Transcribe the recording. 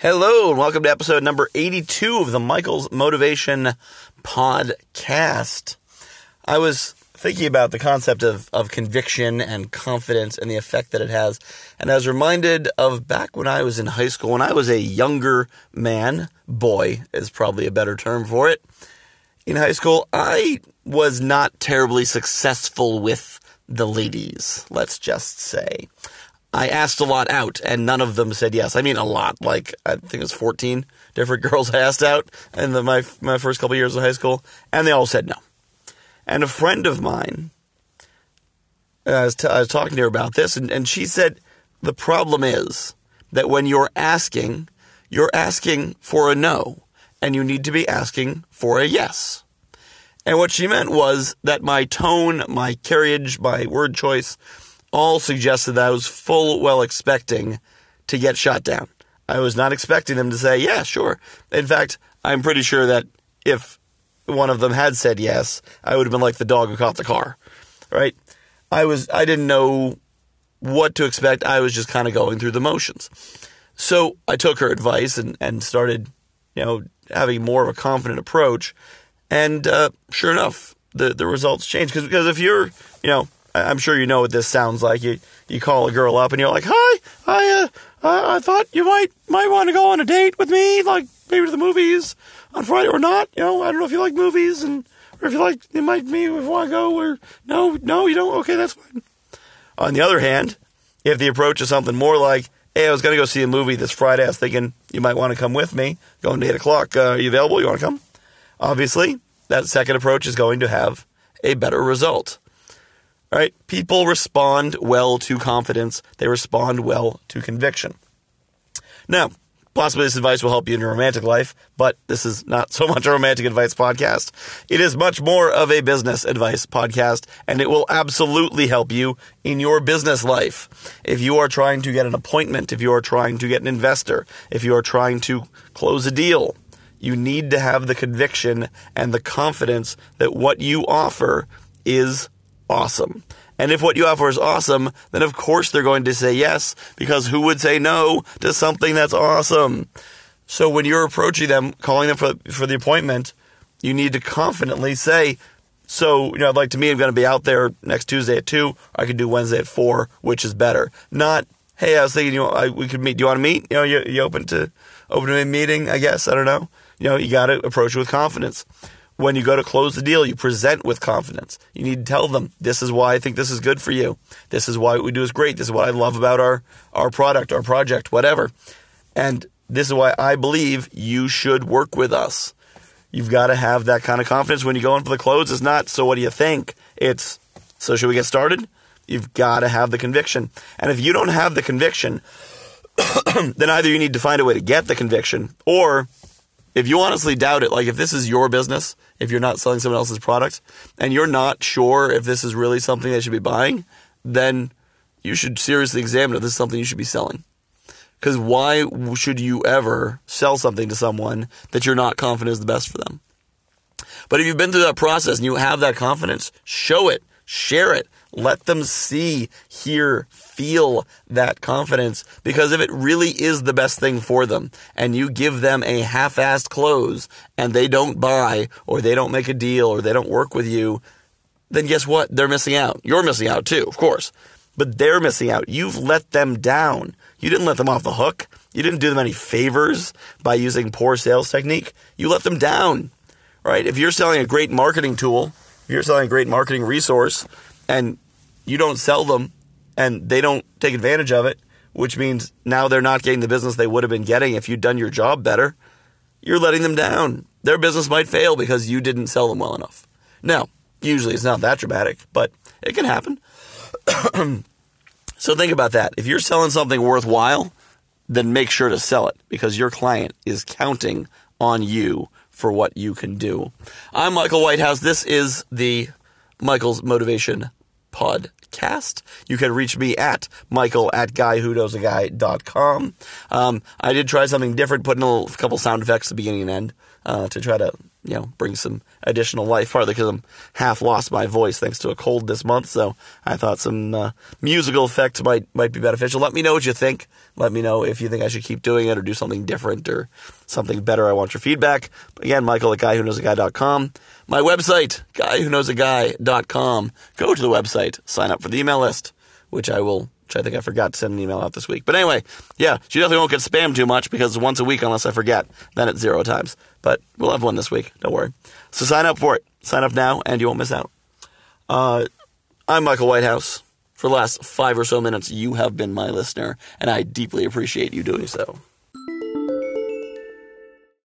Hello, and welcome to episode number 82 of the Michael's Motivation Podcast. I was thinking about the concept of conviction and confidence and the effect that it has, and I was reminded of back when I was in high school, when I was a younger man, boy is probably a better term for it. In high school, I was not terribly successful with the ladies, let's just say. I asked a lot out, and none of them said yes. I mean, a lot. Like, I think it was 14 different girls I asked out in my first couple years of high school, and they all said no. And a friend of mine, I was talking to her about this, and she said, the problem is that when you're asking for a no, and you need to be asking for a yes. And what she meant was that my tone, my carriage, my word choice all suggested that I was full well expecting to get shot down. I was not expecting them to say, yeah, sure. In fact, I'm pretty sure that if one of them had said yes, I would have been like the dog who caught the car, right? I didn't know what to expect. I was just kind of going through the motions. So I took her advice and started, having more of a confident approach. And sure enough, the results changed. Because if you're, I'm sure you know what this sounds like. You call a girl up and you're like, "Hi, I thought you might want to go on a date with me, like maybe to the movies on Friday or not. I don't know if you like movies or if you like it might me if you want to go or no, you don't. Okay, that's fine." On the other hand, if the approach is something more like, "Hey, I was gonna go see a movie this Friday. I was thinking you might want to come with me. Going to 8 o'clock. Are you available? You want to come?" Obviously, that second approach is going to have a better result. Right? People respond well to confidence. They respond well to conviction. Now, possibly this advice will help you in your romantic life, but this is not so much a romantic advice podcast. It is much more of a business advice podcast, and it will absolutely help you in your business life. If you are trying to get an appointment, if you are trying to get an investor, if you are trying to close a deal, you need to have the conviction and the confidence that what you offer is awesome. And if what you offer is awesome, then of course they're going to say yes, because who would say no to something that's awesome? So when you're approaching them, calling them for the appointment, you need to confidently say, so, I'd like to meet, I'm going to be out there next Tuesday at 2, I could do Wednesday at 4, which is better. Not, hey, I was thinking we could meet, do you want to meet? You open to a meeting, I guess, I don't know. You got to approach it with confidence. When you go to close the deal, you present with confidence. You need to tell them, this is why I think this is good for you. This is why what we do is great. This is what I love about our product, our project, whatever. And this is why I believe you should work with us. You've got to have that kind of confidence. When you go in for the close, it's not, so what do you think? It's, so should we get started? You've got to have the conviction. And if you don't have the conviction, then either you need to find a way to get the conviction, or if you honestly doubt it, like if this is your business, if you're not selling someone else's product, and you're not sure if this is really something they should be buying, then you should seriously examine if this is something you should be selling. Because why should you ever sell something to someone that you're not confident is the best for them? But if you've been through that process and you have that confidence, show it, share it, let them see, hear, feel that confidence, because if it really is the best thing for them and you give them a half-assed close and they don't buy or they don't make a deal or they don't work with you, then guess what? They're missing out. You're missing out too, of course, but they're missing out. You've let them down. You didn't let them off the hook. You didn't do them any favors by using poor sales technique. You let them down, right? If you're selling a great marketing tool, if you're selling a great marketing resource, and you don't sell them, and they don't take advantage of it, which means now they're not getting the business they would have been getting if you'd done your job better, you're letting them down. Their business might fail because you didn't sell them well enough. Now, usually it's not that dramatic, but it can happen. So think about that. If you're selling something worthwhile, then make sure to sell it, because your client is counting on you for what you can do. I'm Michael Whitehouse. This is the Michael's Motivation Podcast. You can reach me at michael@guywhoknowsaguy.com. I did try something different, putting a couple sound effects at the beginning and end. to try to, bring some additional life farther, because I'm half lost my voice thanks to a cold this month. So I thought some musical effects might be beneficial. Let me know what you think. Let me know if you think I should keep doing it or do something different or something better. I want your feedback. Again, Michael at guywhoknowsaguy.com. My website, guywhoknowsaguy.com. Go to the website, sign up for the email list, which I think I forgot to send an email out this week. But anyway, yeah, she definitely won't get spammed too much, because once a week, unless I forget, then it's 0 times. But we'll have one this week, don't worry. So sign up for it. Sign up now, and you won't miss out. I'm Michael Whitehouse. For the last 5 or so minutes, you have been my listener, and I deeply appreciate you doing so.